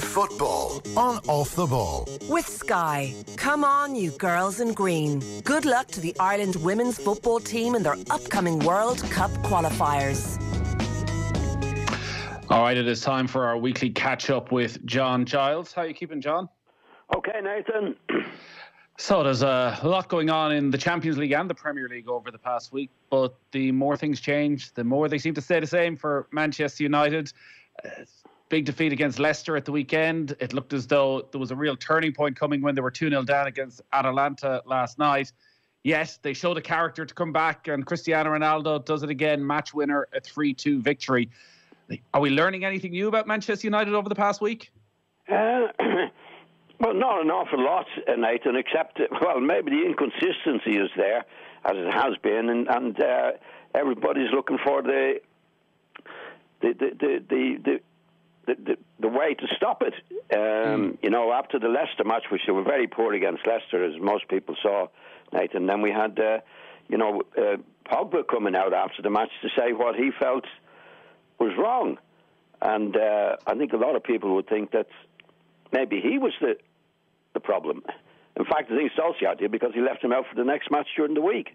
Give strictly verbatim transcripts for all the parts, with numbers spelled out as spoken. Football on Off the Ball with Sky. Come on, you girls in green. Good luck to the Ireland women's football team in their upcoming World Cup qualifiers. All right, it is time for our weekly catch-up with John Giles. How are you keeping, John? Okay, Nathan. So there's a lot going on in the Champions League and the Premier League over the past week, but the more things change, the more they seem to stay the same for Manchester United. Uh, big defeat against Leicester at the weekend. It looked as though there was a real turning point coming when they were two nil down against Atalanta last night. Yes, they showed a character to come back, and Cristiano Ronaldo does it again, match winner, a three two victory. Are we learning anything new about Manchester United over the past week? Uh, well, not an awful lot, Nathan, except, well, maybe the inconsistency is there, as it has been, and, and uh, everybody's looking for the the the the the, the, the, the way to stop it. Um, mm. You know, after the Leicester match, which they were very poor against Leicester, as most people saw, Nathan, then we had, uh, you know, uh, Pogba coming out after the match to say what he felt was wrong, and uh, I think a lot of people would think that maybe he was the the problem. In fact, I think Solskjaer did, because he left him out for the next match during the week.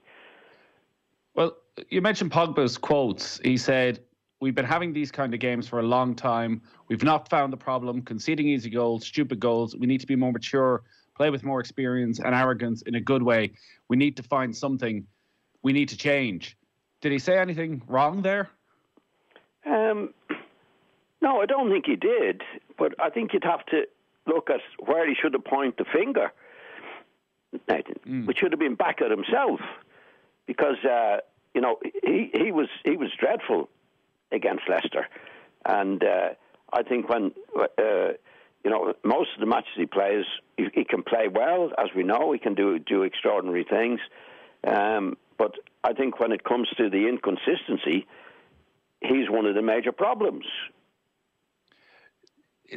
Well, you mentioned Pogba's quotes. He said, "We've been having these kind of games for a long time. We've not found the problem. Conceding easy goals, stupid goals. We need to be more mature, play with more experience and arrogance in a good way. We need to find something. We need to change." Did he say anything wrong there? Um, no, I don't think he did, but I think you'd have to look at where he should have pointed the finger, Nathan, mm. which should have been back at himself, because uh, you know he, he was he was dreadful against Leicester, and uh, I think when uh, you know most of the matches he plays, he, he can play well, as we know, he can do do extraordinary things, um, but I think when it comes to the inconsistency, he's one of the major problems.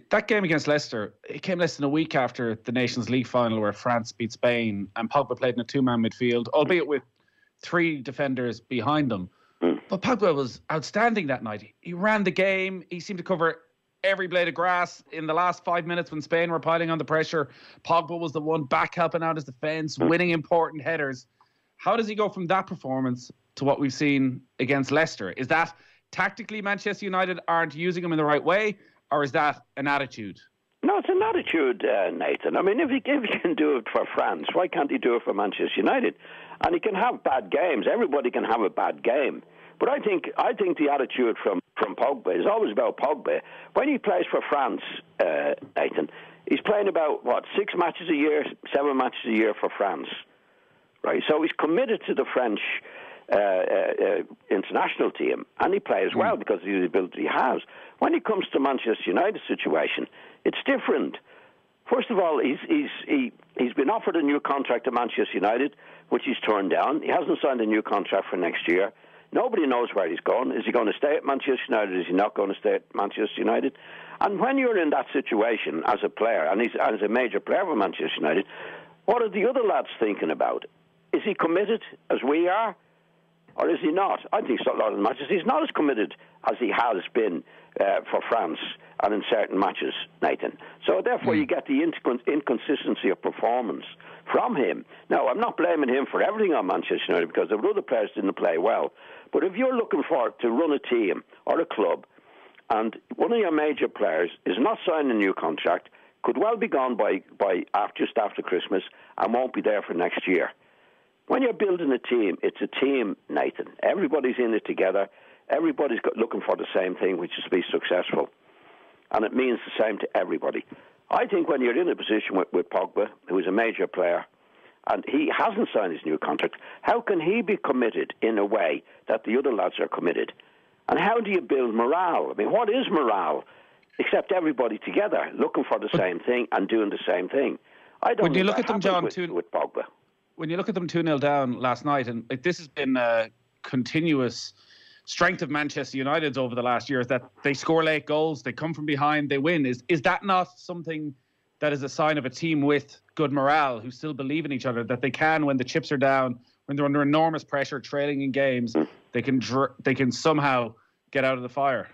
That game against Leicester, it came less than a week after the Nations League final where France beat Spain, and Pogba played in a two-man midfield, albeit with three defenders behind them. Mm. But Pogba was outstanding that night. He ran the game. He seemed to cover every blade of grass. In the last five minutes when Spain were piling on the pressure, Pogba was the one back helping out his defence, winning important headers. How does he go from that performance to what we've seen against Leicester? Is that tactically Manchester United aren't using him in the right way, or is that an attitude? No, it's an attitude, uh, Nathan. I mean, if he, if he can do it for France, why can't he do it for Manchester United? And he can have bad games. Everybody can have a bad game. But I think I think the attitude from, from Pogba is always about Pogba. When he plays for France, uh, Nathan, he's playing about, what, six matches a year, seven matches a year for France. Right? So he's committed to the French Uh, uh, uh, international team, and he plays well because of the ability he has. When it comes to Manchester United situation, it's different. First of all, he's he's he, he's been offered a new contract to Manchester United, which he's turned down. He hasn't signed a new contract for next year. Nobody knows where he's gone. Is he going to stay at Manchester United? Is he not going to stay at Manchester United? And when you're in that situation as a player, and he's as a major player for Manchester United, what are the other lads thinking about? Is he committed as we are? Or is he not? I think so, a lot of matches he's not as committed as he has been uh, for France and in certain matches, Nathan. So therefore mm. you get the inc- inconsistency of performance from him. Now, I'm not blaming him for everything on Manchester United, because the other players didn't play well. But if you're looking for to run a team or a club, and one of your major players is not signing a new contract, could well be gone by, by after, just after Christmas, and won't be there for next year. When you're building a team, it's a team, Nathan. Everybody's in it together. Everybody's got, looking for the same thing, which is to be successful. And it means the same to everybody. I think when you're in a position with, with Pogba, who is a major player, and he hasn't signed his new contract, how can he be committed in a way that the other lads are committed? And how do you build morale? I mean, what is morale? Except everybody together, looking for the same thing and doing the same thing. I don't when you look at them, John, with, too- with Pogba. When you look at them two nil down last night, and like this has been a continuous strength of Manchester United's over the last year, is that they score late goals, they come from behind, they win. Is is that not something that is a sign of a team with good morale, who still believe in each other, that they can, when the chips are down, when they're under enormous pressure, trailing in games, they can dr- they can somehow get out of the fire?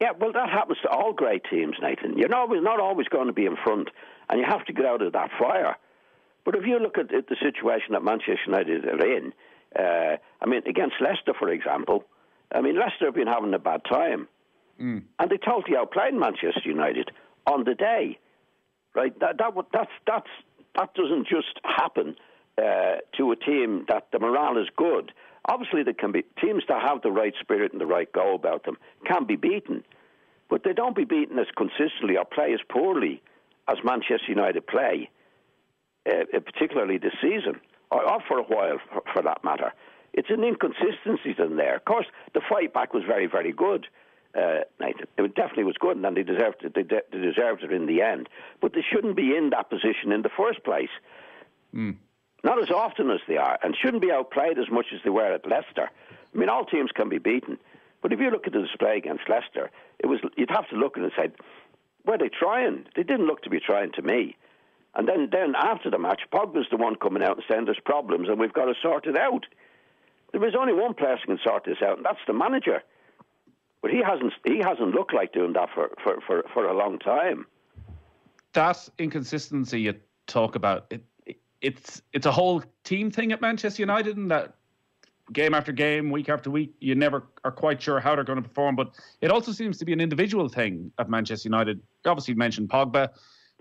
Yeah, well, that happens to all great teams, Nathan. You're not always, not always going to be in front, and you have to get out of that fire. But if you look at, at the situation that Manchester United are in, uh, I mean, against Leicester, for example, I mean, Leicester have been having a bad time. Mm. And they totally outplayed Manchester United on the day. Right? That, that, that's, that's, that doesn't just happen uh, to a team that the morale is good. Obviously, there can be teams that have the right spirit and the right go about them can be beaten, but they don't be beaten as consistently or play as poorly as Manchester United play, uh, particularly this season, or, or for a while, for, for that matter. It's an inconsistency in there. Of course, the fight back was very, very good, uh, Nathan. It definitely was good, and they deserved it. They, de- they deserved it in the end. But they shouldn't be in that position in the first place. Mm. Not as often as they are, and shouldn't be outplayed as much as they were at Leicester. I mean, all teams can be beaten. But if you look at the display against Leicester, it was you'd have to look at it and say, were they trying? They didn't look to be trying to me. And then, then after the match, Pogba's the one coming out and saying there's problems and we've got to sort it out. There is only one person who can sort this out, and that's the manager. But he hasn't he hasn't looked like doing that for, for, for, for a long time. That inconsistency you talk about, it, It's it's a whole team thing at Manchester United, and that game after game, week after week, you never are quite sure how they're going to perform. But it also seems to be an individual thing at Manchester United. Obviously, you mentioned Pogba,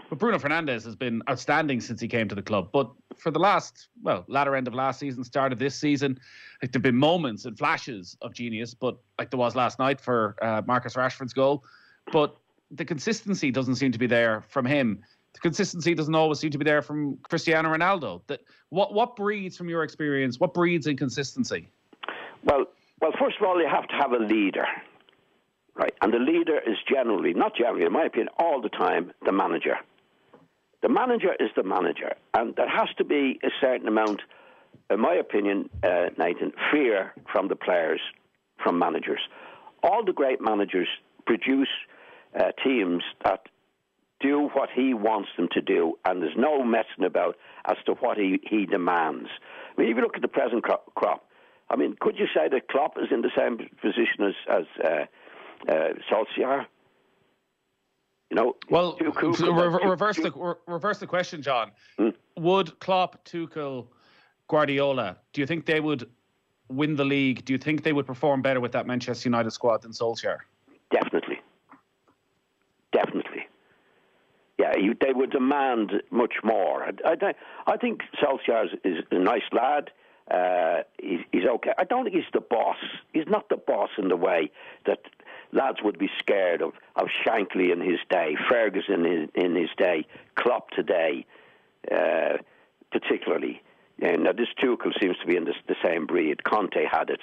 but Bruno Fernandes has been outstanding since he came to the club. But for the last, well, latter end of last season, start of this season, like, there have been moments and flashes of genius, but like there was last night for uh, Marcus Rashford's goal. But the consistency doesn't seem to be there from him. The consistency doesn't always seem to be there from Cristiano Ronaldo. That what what breeds, from your experience, what breeds inconsistency? Well, well, first of all, you have to have a leader, right? And the leader is generally, not generally, in my opinion, all the time, the manager. The manager is the manager, and there has to be a certain amount, in my opinion, uh, Nathan, fear from the players, from managers. All the great managers produce uh, teams that do what he wants them to do, and there's no messing about as to what he, he demands. I mean, if you look at the present crop, I mean, could you say that Klopp is in the same position as, as uh, uh, Solskjaer? You know, well, Tuchel, so re- Tuchel, reverse, Tuchel. The, re- reverse the question, John. Hmm? Would Klopp, Tuchel, Guardiola, do you think they would win the league? Do you think they would perform better with that Manchester United squad than Solskjaer? Definitely. Definitely. Yeah, you, they would demand much more. I, I, I think Solskjaer is, is a nice lad. Uh, he's, he's okay. I don't think he's the boss. He's not the boss in the way that lads would be scared of, of Shankly in his day, Ferguson in, in his day, Klopp today, uh, particularly. And now this Tuchel seems to be in this, the same breed. Conte had it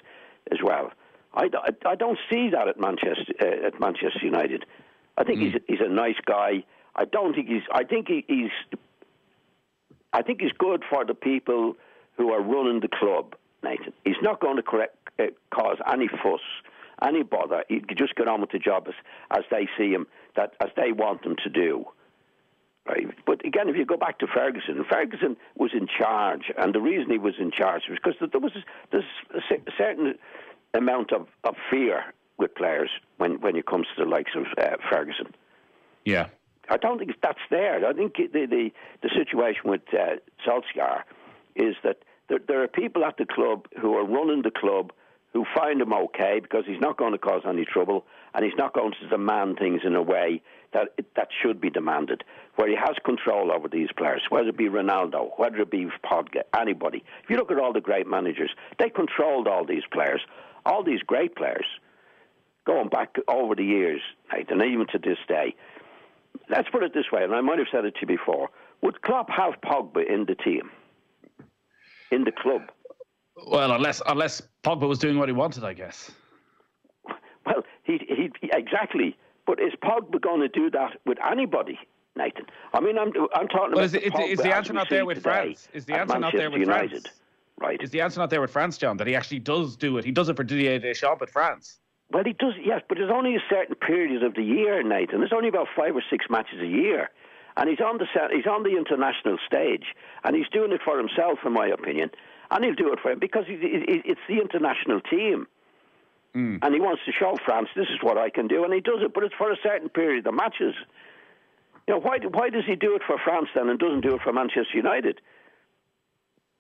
as well. I, I, I don't see that at Manchester uh, at Manchester United. I think mm. he's he's a nice guy. I don't think he's. I think he, he's. I think he's good for the people who are running the club, Nathan. He's not going to correct, uh, cause any fuss, any bother. He can just get on with the job as, as they see him, that as they want him to do. Right? But again, if you go back to Ferguson, Ferguson was in charge, and the reason he was in charge was because there was this certain amount of, of fear with players when, when it comes to the likes of uh, Ferguson. Yeah. I don't think that's there. I think the the, the situation with uh, Solskjaer is that there, there are people at the club who are running the club who find him okay because he's not going to cause any trouble and he's not going to demand things in a way that that should be demanded, where he has control over these players, whether it be Ronaldo, whether it be Pogba, anybody. If you look at all the great managers, they controlled all these players, all these great players, going back over the years, right, and even to this day. Let's put it this way, and I might have said it to you before. Would Klopp have Pogba in the team? In the club? Well, unless unless Pogba was doing what he wanted, I guess. Well, he he exactly. But is Pogba going to do that with anybody, Nathan? I mean, I'm I'm talking well, about is the, Pogba is the answer not there with France? Is the answer not there with United. France? Right. Is the answer not there with France, John, that he actually does do it? He does it for Didier Deschamps at France. Well, he does, yes, but there's only a certain period of the year, Nathan. There's only about five or six matches a year. And he's on the he's on the international stage. And he's doing it for himself, in my opinion. And he'll do it for him because it's the international team. Mm. And he wants to show France, this is what I can do, and he does it, but it's for a certain period of matches. You know, why, why does he do it for France then and doesn't do it for Manchester United?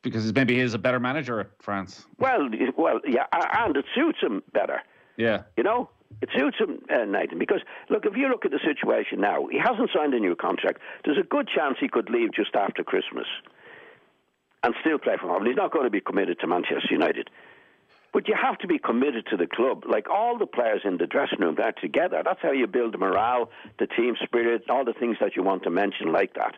Because maybe he is a better manager at France. Well, well, yeah, and it suits him better. Yeah. You know, it suits him, uh, Nathan, because, look, if you look at the situation now, he hasn't signed a new contract. There's a good chance he could leave just after Christmas and still play for home. He's not going to be committed to Manchester United. But you have to be committed to the club. Like, all the players in the dressing room, they're together. That's how you build the morale, the team spirit, all the things that you want to mention like that.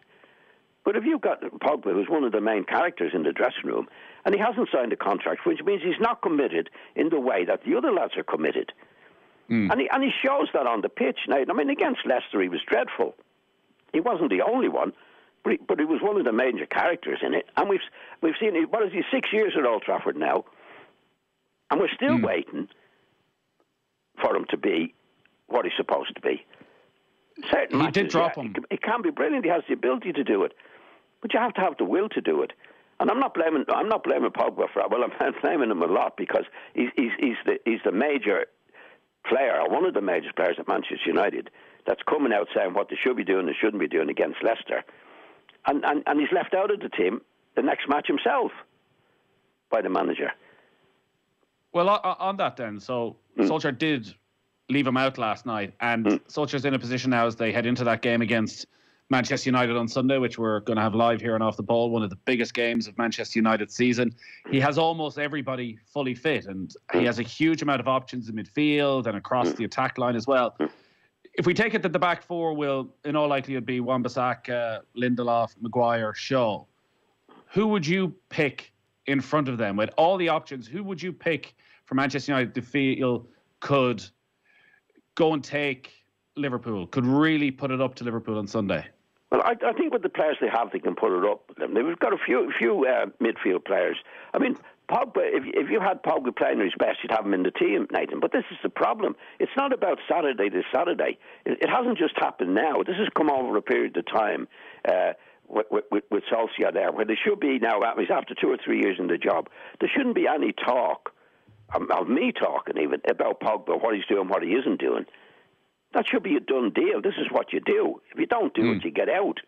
But if you've got Pogba, who's one of the main characters in the dressing room, and he hasn't signed a contract, which means he's not committed in the way that the other lads are committed. Mm. And, he, and he shows that on the pitch. Now, I mean, against Leicester, he was dreadful. He wasn't the only one, but he, but he was one of the major characters in it. And we've, we've seen, what is he, six years at Old Trafford now? And we're still mm. waiting for him to be what he's supposed to be. Certain he matches, did drop yeah, him. It can be brilliant. He has the ability to do it, but you have to have the will to do it. And I'm not blaming. I'm not blaming Pogba for that. Well, I'm blaming him a lot because he's, he's, he's the he's the major player, or one of the major players at Manchester United, that's coming out saying what they should be doing and shouldn't be doing against Leicester, and and, and he's left out of the team the next match himself by the manager. Well, on that then, so mm. Solskjaer did leave him out last night, and mm. Solskjaer's in a position now as they head into that game against Manchester United on Sunday, which we're going to have live here on Off the Ball, one of the biggest games of Manchester United's season. He has almost everybody fully fit, and he has a huge amount of options in midfield and across mm. the attack line as well. Mm. If we take it that the back four will, in all likelihood, be Wan-Bissaka, Lindelof, Maguire, Shaw, who would you pick in front of them? With all the options, who would you pick for Manchester United to feel could go and take Liverpool, could really put it up to Liverpool on Sunday? Well, I, I think with the players they have, they can put it up. They've got a few few uh, midfield players. I mean, Pogba, if, if you had Pogba playing his best, you'd have him in the team, Nathan. But this is the problem. It's not about Saturday to Saturday. It, it hasn't just happened now. This has come over a period of time uh, with, with, with Solskjaer there, where they should be now, he's after two or three years in the job, there shouldn't be any talk of me talking even about Pogba, what he's doing, what he isn't doing. That should be a done deal. This is what you do. If you don't do mm. it, you get out.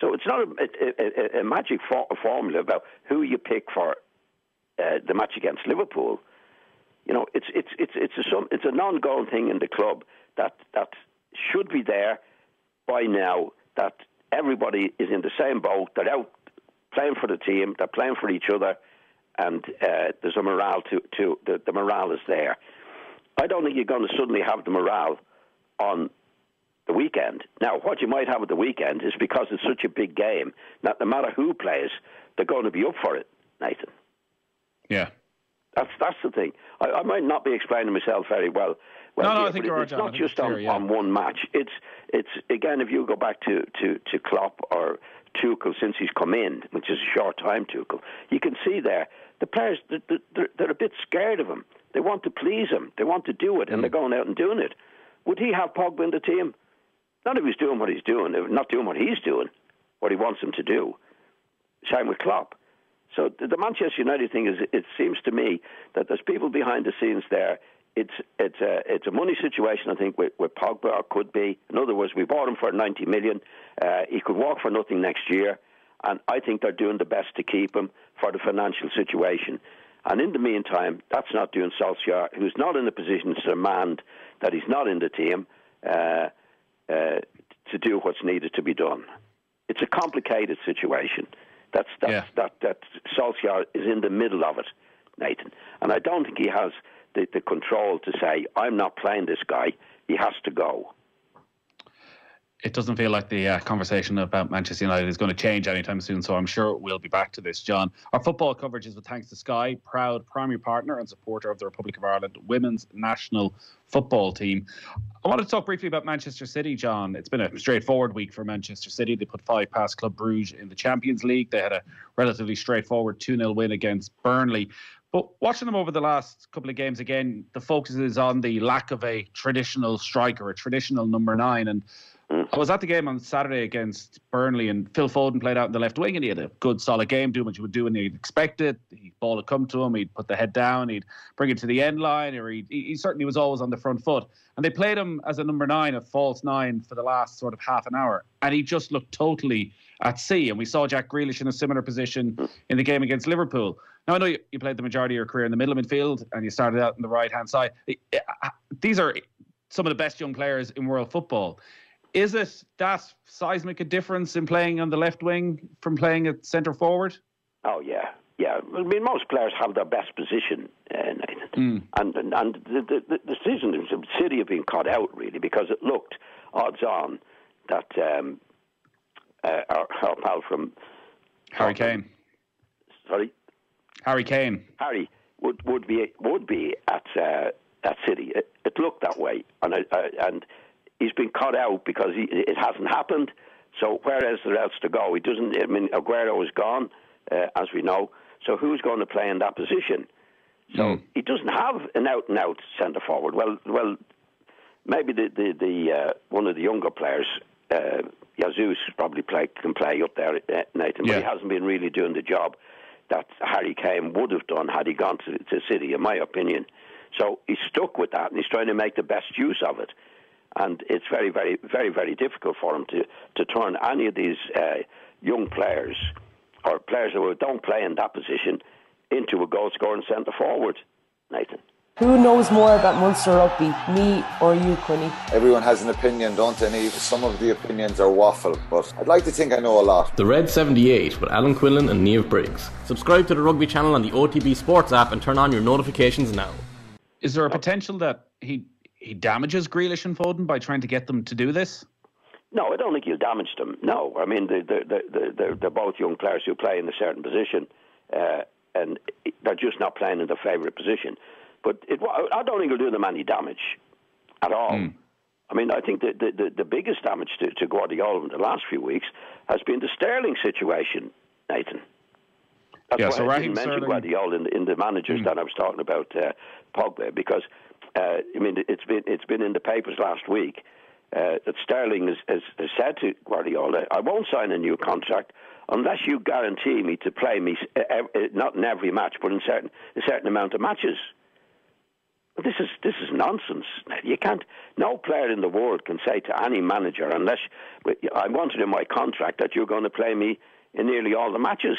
So it's not a, a, a, a magic for, a formula about who you pick for uh, the match against Liverpool. You know, it's it's it's it's a some, it's an ongoing thing in the club that that should be there by now. That everybody is in the same boat. They're out playing for the team. They're playing for each other. And uh, there's a morale to, to the, the morale is there. I don't think you're going to suddenly have the morale on the weekend. Now, what you might have at the weekend is because it's such a big game that no matter who plays, they're going to be up for it, Nathan. Yeah. That's that's the thing. I, I might not be explaining myself very well. well no, no, here, I think you're right, John. It's not just on, on one match. It's, it's again, if you go back to, to, to Klopp or Tuchel since he's come in, which is a short time, Tuchel, you can see there, the players, they're, they're, they're a bit scared of him. They want to please him. They want to do it, and mm. they're going out and doing it. Would he have Pogba in the team? Not if he's doing what he's doing, not doing what he's doing, what he wants him to do. Same with Klopp. So the Manchester United thing is, it seems to me that there's people behind the scenes there. It's it's a it's a money situation, I think, with, with Pogba, or could be. In other words, we bought him for ninety million. Uh, he could walk for nothing next year, and I think they're doing the best to keep him for the financial situation. And in the meantime, that's not doing Solskjaer, who's not in a position to demand that he's not in the team, uh, uh, to do what's needed to be done. It's a complicated situation. That's that yeah. that that Solskjaer is in the middle of it, Nathan, and I don't think he has the, the control to say, I'm not playing this guy, he has to go. It doesn't feel like the uh, conversation about Manchester United is going to change anytime soon, so I'm sure we'll be back to this, John. Our football coverage is with thanks to Sky, proud primary partner and supporter of the Republic of Ireland women's national football team. I want to talk briefly about Manchester City, John. It's been a straightforward week for Manchester City. They put five past Club Brugge in the Champions League. They had a relatively straightforward two nil win against Burnley. But watching them over the last couple of games again, the focus is on the lack of a traditional striker, a traditional number nine, and I was at the game on Saturday against Burnley, and Phil Foden played out in the left wing, and he had a good, solid game, doing what you would do when you'd expect it. The ball would come to him, he'd put the head down, he'd bring it to the end line, or he'd, he certainly was always on the front foot. And they played him as a number nine, a false nine, for the last sort of half an hour, and he just looked totally at sea. And we saw Jack Grealish in a similar position in the game against Liverpool. Now, I know you, you played the majority of your career in the middle midfield, and you started out on the right-hand side. These are some of the best young players in world football. Is it that seismic a difference in playing on the left wing from playing at centre forward? Oh, yeah. Yeah. I mean, most players have their best position. Uh, mm. And and, and the, the, the season was City have been caught out, really, because it looked odds on that um, uh, our, our pal from... Harry Kane. Sorry? Harry Kane. Harry would, would be would be at... Uh, That City, it, it looked that way, and uh, and he's been cut out because he, it hasn't happened. So where is there else to go? He doesn't. I mean, Aguero is gone, uh, as we know. So who's going to play in that position? So no. He doesn't have an out-and-out centre forward. Well, well, maybe the the, the uh, one of the younger players, uh, Jesus, probably play can play up there, uh, Nathan. Yeah. But he hasn't been really doing the job that Harry Kane would have done had he gone to, to City, in my opinion. So he's stuck with that, and he's trying to make the best use of it. And it's very, very, very, very difficult for him to, to turn any of these uh, young players or players who don't play in that position into a goal-scoring centre-forward, Nathan. Who knows more about Munster Rugby, me or you, Quinny? Everyone has an opinion, don't they? Some of the opinions are waffle, but I'd like to think I know a lot. The Red seventy-eight with Alan Quinlan and Niamh Briggs. Subscribe to the Rugby channel on the O T B Sports app and turn on your notifications now. Is there a potential that he he damages Grealish and Foden by trying to get them to do this? No, I don't think he'll damage them. No, I mean they're they're, they're, they're both young players who play in a certain position, uh, and they're just not playing in their favourite position. But it, I don't think it'll do them any damage at all. Mm. I mean, I think the the, the biggest damage to, to Guardiola in the last few weeks has been the Sterling situation, Nathan. That's yeah, why so I didn't mention Sterling. Guardiola in, in the managers mm. that I was talking about, uh, Pogba, because uh, I mean it's been it's been in the papers last week uh, that Sterling has, has, has said to Guardiola, "I won't sign a new contract unless you guarantee me to play me uh, not in every match, but in certain a certain amount of matches." But this is this is nonsense. You can't. No player in the world can say to any manager, "Unless I wanted in my contract that you're going to play me in nearly all the matches."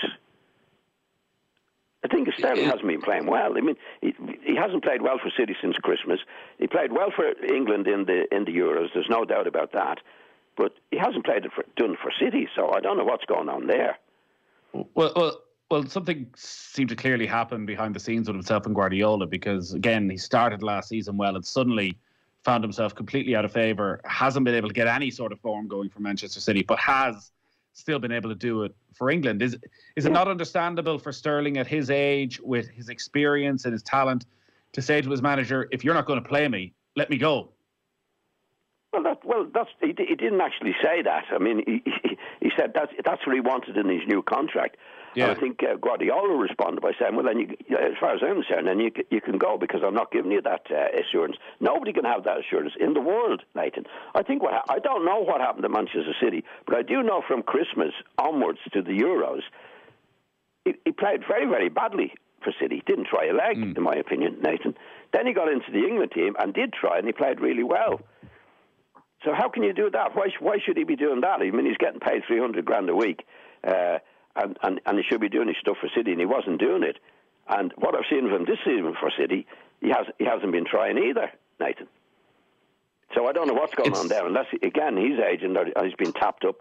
I think Sterling hasn't been playing well. I mean, he, he hasn't played well for City since Christmas. He played well for England in the in the Euros. There's no doubt about that. But he hasn't played it for, done for City, so I don't know what's going on there. Well, well, well, something seemed to clearly happen behind the scenes with himself and Guardiola because, again, he started last season well and suddenly found himself completely out of favour, hasn't been able to get any sort of form going for Manchester City, but has still been able to do it for England. Is is it not understandable for Sterling at his age, with his experience and his talent, to say to his manager, if you're not going to play me, let me go? Well, that, well that's, he, he didn't actually say that. I mean, he, he, he said that's, that's what he wanted in his new contract. Yeah. And I think uh, Guardiola responded by saying, well, then you, as far as I'm concerned, then you, you can go because I'm not giving you that uh, assurance. Nobody can have that assurance in the world, Nathan. I think what ha- I don't know what happened to Manchester City, but I do know from Christmas onwards to the Euros, he, he played very, very badly for City. He didn't try a leg, mm. in my opinion, Nathan. Then he got into the England team and did try, and he played really well. So how can you do that? Why, why should he be doing that? I mean, he's getting paid three hundred grand a week. Uh, And, and and he should be doing his stuff for City, and he wasn't doing it. And what I've seen from this season for City, he has he hasn't been trying either, Nathan. So I don't know what's going it's, on there. Unless again he's aging or he's been tapped up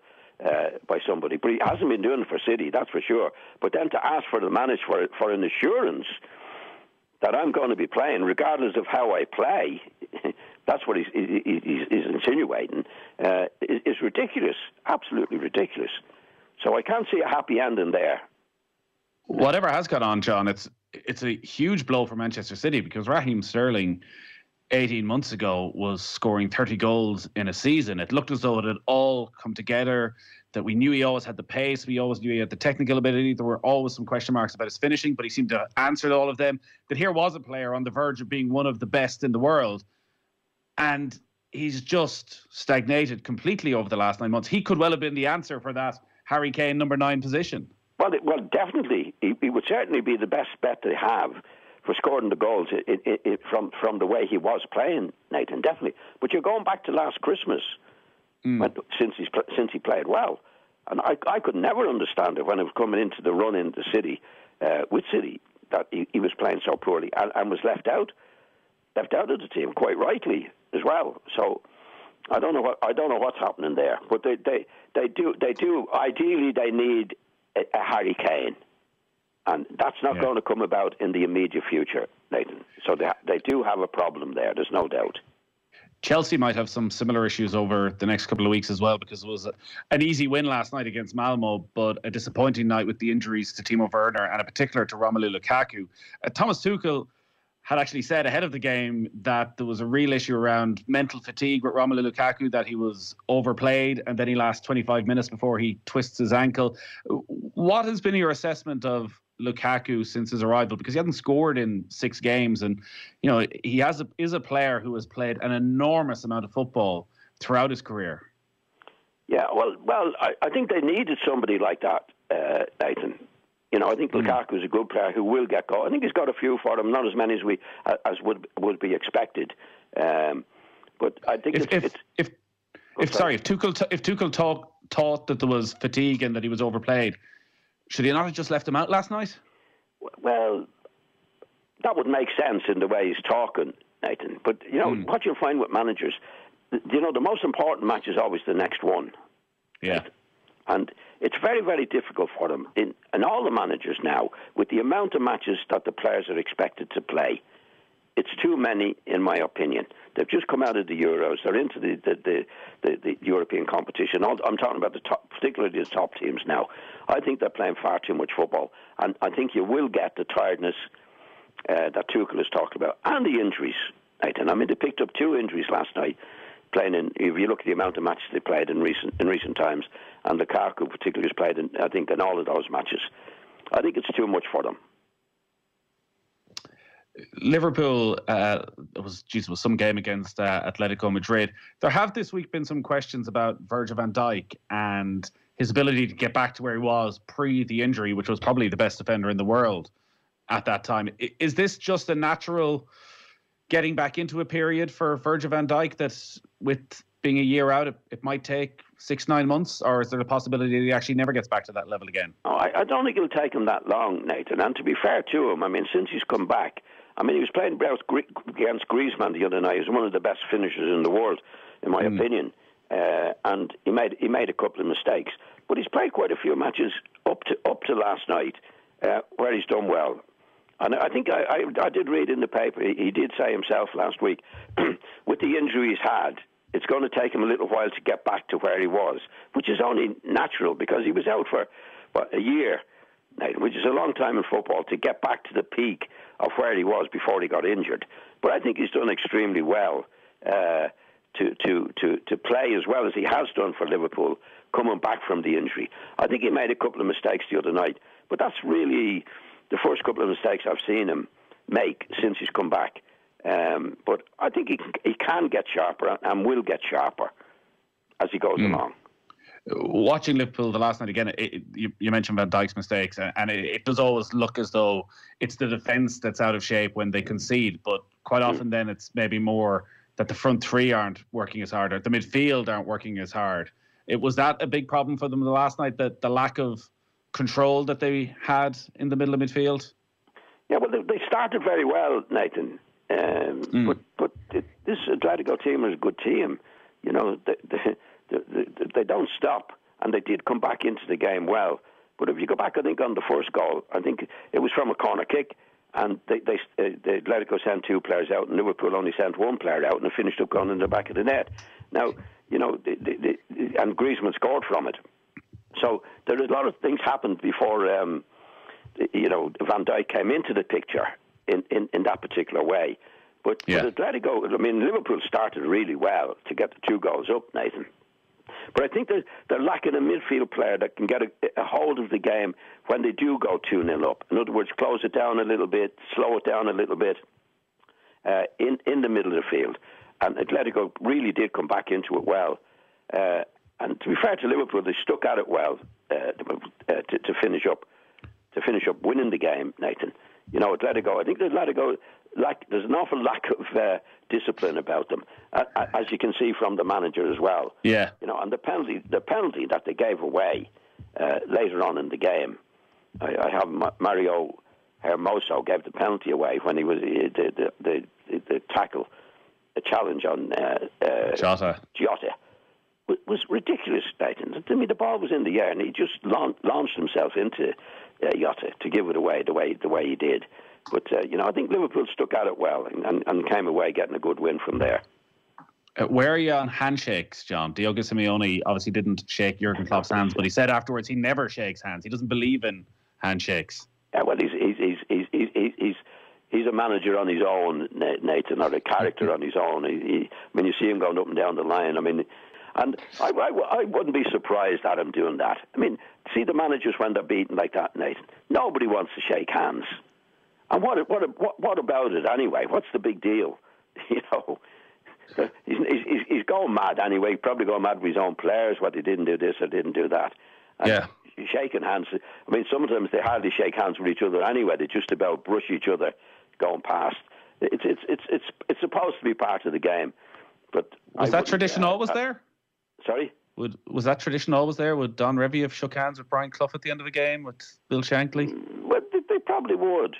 uh, by somebody, but he hasn't been doing it for City, that's for sure. But then to ask for the manager for for an assurance that I'm going to be playing regardless of how I play, that's what he's he's, he's insinuating uh, is ridiculous, absolutely ridiculous. So I can't see a happy ending there. Whatever has gone on, John, it's it's a huge blow for Manchester City because Raheem Sterling, eighteen months ago, was scoring thirty goals in a season. It looked as though it had all come together, that we knew he always had the pace, we always knew he had the technical ability, there were always some question marks about his finishing, but he seemed to answer all of them. That here was a player on the verge of being one of the best in the world. And he's just stagnated completely over the last nine months. He could well have been the answer for that Harry Kane number nine position. Well, it, well, definitely. He, he would certainly be the best bet they have for scoring the goals it, it, it, from, from the way he was playing, Nathan, definitely. But you're going back to last Christmas, mm. when, since, he's, since he played well. And I, I could never understand it when it was coming into the run into City, uh, with City, that he, he was playing so poorly and, and was left out, left out of the team, quite rightly as well. So I don't know what I don't know what's happening there. But they, they, they do they do ideally they need a, a Harry Kane, and that's not yeah. going to come about in the immediate future, Nathan. So they they do have a problem there. There's no doubt. Chelsea might have some similar issues over the next couple of weeks as well, because it was an easy win last night against Malmo, but a disappointing night with the injuries to Timo Werner and in particular to Romelu Lukaku. Uh, Thomas Tuchel had actually said ahead of the game that there was a real issue around mental fatigue with Romelu Lukaku, that he was overplayed and then he lasts twenty-five minutes before he twists his ankle. What has been your assessment of Lukaku since his arrival, because he hasn't scored in six games, and you know he has a, is a player who has played an enormous amount of football throughout his career? Yeah, well, well, I, I think they needed somebody like that, uh, Nathan. You know, I think mm. Lukaku is a good player who will get goals. I think he's got a few for him, not as many as we as would would be expected. Um, but I think if it's, if, it's, if, if sorry if Tuchel if Tuchel talk, thought that there was fatigue and that he was overplayed, should he not have just left him out last night? Well, that would make sense in the way he's talking, Nathan. But, you know, mm. what you'll find with managers, you know, the most important match is always the next one. Yeah. Right? And it's very, very difficult for them. In, and all the managers now, with the amount of matches that the players are expected to play, it's too many, in my opinion. They've just come out of the Euros. They're into the, the, the, the, the European competition. I'm talking about the top, particularly the top teams now. I think they're playing far too much football. And I think you will get the tiredness uh, that Tuchel has talked about. And the injuries, Nathan. I mean, they picked up two injuries last night. Playing in, if you look at the amount of matches they played in recent in recent times, and Lukaku particularly has played, in, I think, in all of those matches. I think it's too much for them. Liverpool, uh, it was geez, it was some game against uh, Atletico Madrid. There have this week been some questions about Virgil van Dijk and his ability to get back to where he was pre the injury, which was probably the best defender in the world at that time. Is this just a natural getting back into a period for Virgil van Dijk that, with being a year out, it, it might take six, nine months? Or is there a possibility that he actually never gets back to that level again? Oh, I, I don't think it'll take him that long, Nathan. And to be fair to him, I mean, since he's come back, I mean, he was playing against Griezmann the other night. He's one of the best finishers in the world, in my mm. opinion. Uh, and he made he made a couple of mistakes, but he's played quite a few matches up to up to last night uh, where he's done well. And I think I, I, I did read in the paper, he did say himself last week, with the injury he's had, it's going to take him a little while to get back to where he was, which is only natural because he was out for what, a year, which is a long time in football, to get back to the peak of where he was before he got injured. But I think he's done extremely well uh, to, to, to, to play as well as he has done for Liverpool, coming back from the injury. I think he made a couple of mistakes the other night, but that's really the first couple of mistakes I've seen him make since he's come back. Um, but I think he can, he can get sharper and will get sharper as he goes mm. along. Watching Liverpool the last night again, it, it, you, you mentioned Van Dijk's mistakes, and it, it does always look as though it's the defence that's out of shape when they concede, but quite often then it's maybe more that the front three aren't working as hard, or the midfield aren't working as hard. It was that a big problem for them the last night, that the lack of control that they had in the middle of midfield? Yeah, well, they, they started very well, Nathan. Um, mm. But but it, this Atletico team is a good team. You know, they, they, they, they don't stop, and they did come back into the game well. But if you go back, I think, on the first goal, I think it was from a corner kick, and they, they, they Atletico sent two players out, and Liverpool only sent one player out, and it finished up going in the back of the net. Now, you know, they, they, they, and Griezmann scored from it. So there was a lot of things happened before, um, you know, Van Dijk came into the picture in, in, in that particular way. But, yeah. but Atletico, I mean, Liverpool started really well to get the two goals up, Nathan. But I think they're, they're lacking a midfield player that can get a, a hold of the game when they do go two nil up. In other words, close it down a little bit, slow it down a little bit uh, in, in the middle of the field. And Atletico really did come back into it well. Uh, and to be fair to Liverpool, they stuck at it well uh, to, uh, to, to finish up to finish up winning the game, Nathan. You know, Atletico, I think Atletico, lack, there's an awful lack of uh, discipline about them, uh, as you can see from the manager as well. Yeah. You know, and the penalty, the penalty that they gave away uh, later on in the game, I, I have Ma- Mario Hermoso gave the penalty away when he was the the, the, the, the tackle, the challenge on uh, uh, Jota. Jota. It was ridiculous, Nathan. I mean, the ball was in the air, and he just launched himself into uh, Jota to give it away the way the way he did. But uh, you know, I think Liverpool stuck at it well and, and, and came away getting a good win from there. Uh, where are you on handshakes, John? Diogo Simeone obviously didn't shake Jurgen Klopp's hands, but he said afterwards he never shakes hands. He doesn't believe in handshakes. Yeah, well, he's he's he's he's he's he's, he's a manager on his own, Nathan, or a character on his own. He, he, I mean, you see him going up and down the line. I mean. And I, I, I wouldn't be surprised at him doing that. I mean, see the managers when they're beaten like that, Nathan. Nobody wants to shake hands. And what what what, what about it anyway? What's the big deal? You know, he's, he's, he's going mad anyway. He's probably going mad with his own players. What, they didn't do this or didn't do that. And yeah. Shaking hands. I mean, sometimes they hardly shake hands with each other anyway. They just about brush each other going past. It's it's it's it's it's supposed to be part of the game. But was I that tradition uh, always uh, there? Sorry? Would, was that tradition always there? Would Don Revie have shook hands with Brian Clough at the end of a game with Bill Shankly? Well, they, they probably would.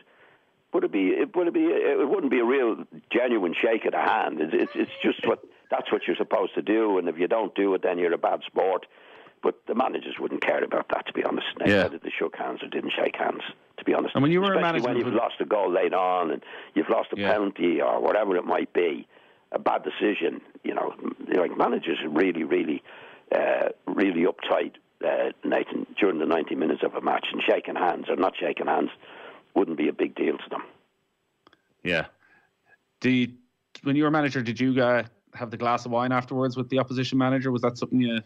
Would it be? It would it be? It wouldn't be a real genuine shake of the hand. It's, it's, it's just what that's what you're supposed to do, and if you don't do it, then you're a bad sport. But the managers wouldn't care about that, to be honest. Yeah. Whether they shook hands or didn't shake hands, to be honest. And when you were especially a manager, when you've lost a goal late on and you've lost a yeah. penalty or whatever it might be. A bad decision, you know. Like managers are really, really, uh, really uptight, uh, Nathan, during the ninety minutes of a match, and shaking hands or not shaking hands wouldn't be a big deal to them. Yeah. Do you, when you were manager, did you uh, have the glass of wine afterwards with the opposition manager? Was that something you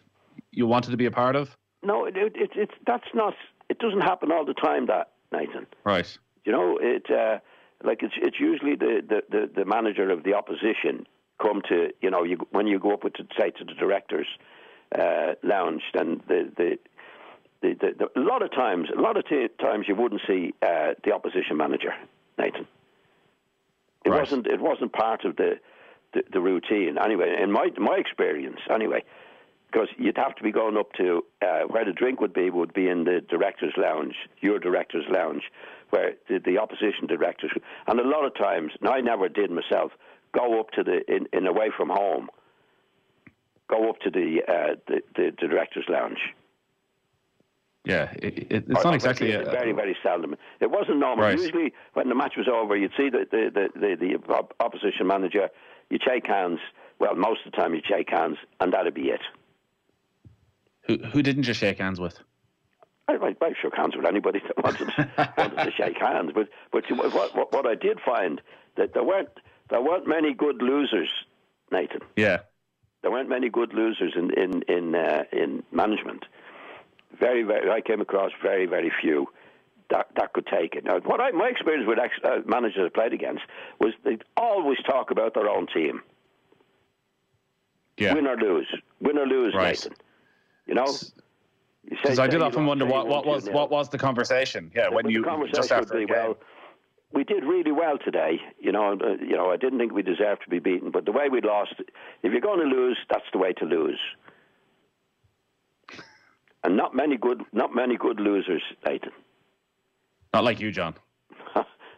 you wanted to be a part of? No, it it, it it's that's not. It doesn't happen all the time, that, Nathan. Right. You know, it uh, like it's it's usually the, the, the, the manager of the opposition. Come to, you know, you, when you go up with, say, to the directors' uh, lounge, then the the, the, the the a lot of times, a lot of t- times you wouldn't see uh, the opposition manager, Nathan. It right. wasn't it wasn't part of the, the, the routine anyway. In my my experience, anyway, because you'd have to be going up to uh, where the drink would be would be in the directors' lounge, your directors' lounge, where the, the opposition directors, and a lot of times, and I never did myself. Go up to the in, in away from home. Go up to the uh, the, the, the directors' lounge. Yeah, it, it, it's or, not exactly a, very very seldom. It wasn't normal. Right. Usually, when the match was over, you'd see the the, the, the the opposition manager. You'd shake hands. Well, most of the time, you'd shake hands, and that'd be it. Who who didn't you shake hands with? I, I, I shook hands with anybody that wanted wanted to shake hands. But but what what, what I did find that there weren't. There weren't many good losers, Nathan. Yeah, there weren't many good losers in in in, uh, in management. Very, very. I came across very, very few that that could take it. Now, what I, my experience with ex, uh, managers I played against was they always talk about their own team. Yeah. Win or lose, win or lose, right. Nathan. You know. S- Because I did often wonder what, what was what was the conversation. Yeah, when you just after the game. We did really well today, you know. Uh, you know, I didn't think we deserved to be beaten, but the way we lost, if you're going to lose, that's the way to lose. And not many good, not many good losers, Nathan. Not like you, John.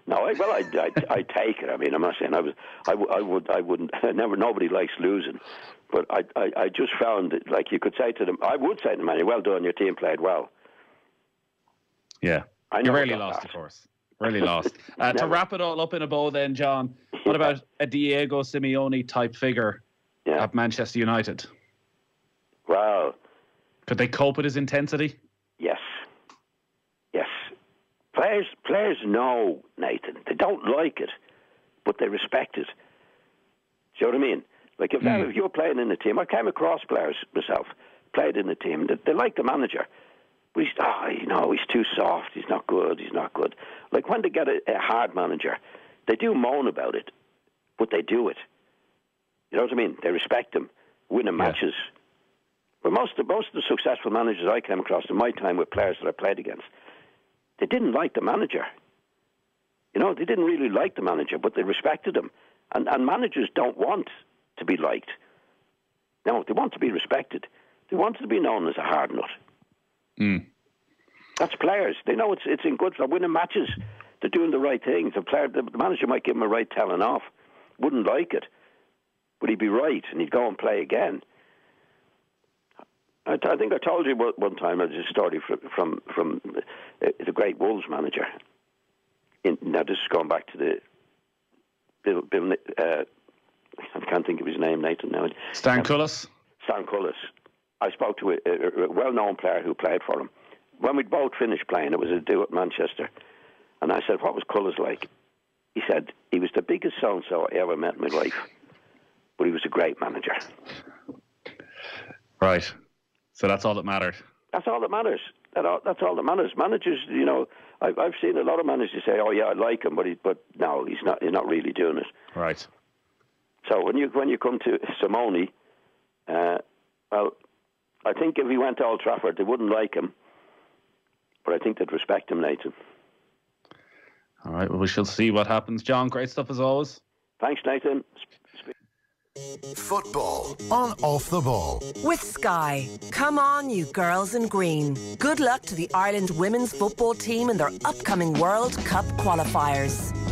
no, I, well, I, I, I take it. I mean, I'm not saying I was, I, I would, I wouldn't. I never, nobody likes losing, but I, I, I just found that, like, you could say to them, I would say to them, well done, your team played well. Yeah, I you rarely lost, that. Of course. Really lost. Uh, to wrap it all up in a bow then, John, what about a Diego Simeone-type figure yeah. at Manchester United? Wow. Could they cope with his intensity? Yes. Yes. Players players know, Nathan. They don't like it, but they respect it. Do you know what I mean? Like, if, mm. if you were playing in the team, I came across players myself, played in the team, they, they like the manager. He's, oh, you know, he's too soft, he's not good, he's not good. Like, when they get a, a hard manager, they do moan about it, but they do it. You know what I mean? They respect him, winning yeah. matches. But most of, most of the successful managers I came across in my time with players that I played against, they didn't like the manager. You know, they didn't really like the manager, but they respected him. And, and managers don't want to be liked. No, they want to be respected. They want to be known as a hard nut. Mm. That's players. They know it's it's in good. They're winning matches. They're doing the right things. The player, the manager might give him a right telling off. Wouldn't like it, but he'd be right, and he'd go and play again. I, I think I told you one time. I was a story from from, from uh, the great Wolves manager. In, now this is going back to the Bill. Bill uh, I can't think of his name. Nathan. Now Stan Cullis. Stan Cullis. I spoke to a, a well-known player who played for him. When we'd both finished playing, it was a do at Manchester. And I said, what was Cullis like? He said, he was the biggest so-and-so I ever met in my life. But he was a great manager. Right. So that's all that mattered. That's all that matters. That all, that's all that matters. Managers, you know, I've, I've seen a lot of managers say, oh, yeah, I like him, but he, but no, he's not He's not really doing it. Right. So when you, when you come to Simeone, uh, well... I think if he went to Old Trafford, they wouldn't like him. But I think they'd respect him, Nathan. All right, well, we shall see what happens. John, great stuff as always. Thanks, Nathan. Football on Off the Ball. With Sky. Come on, you girls in green. Good luck to the Ireland women's football team in their upcoming World Cup qualifiers.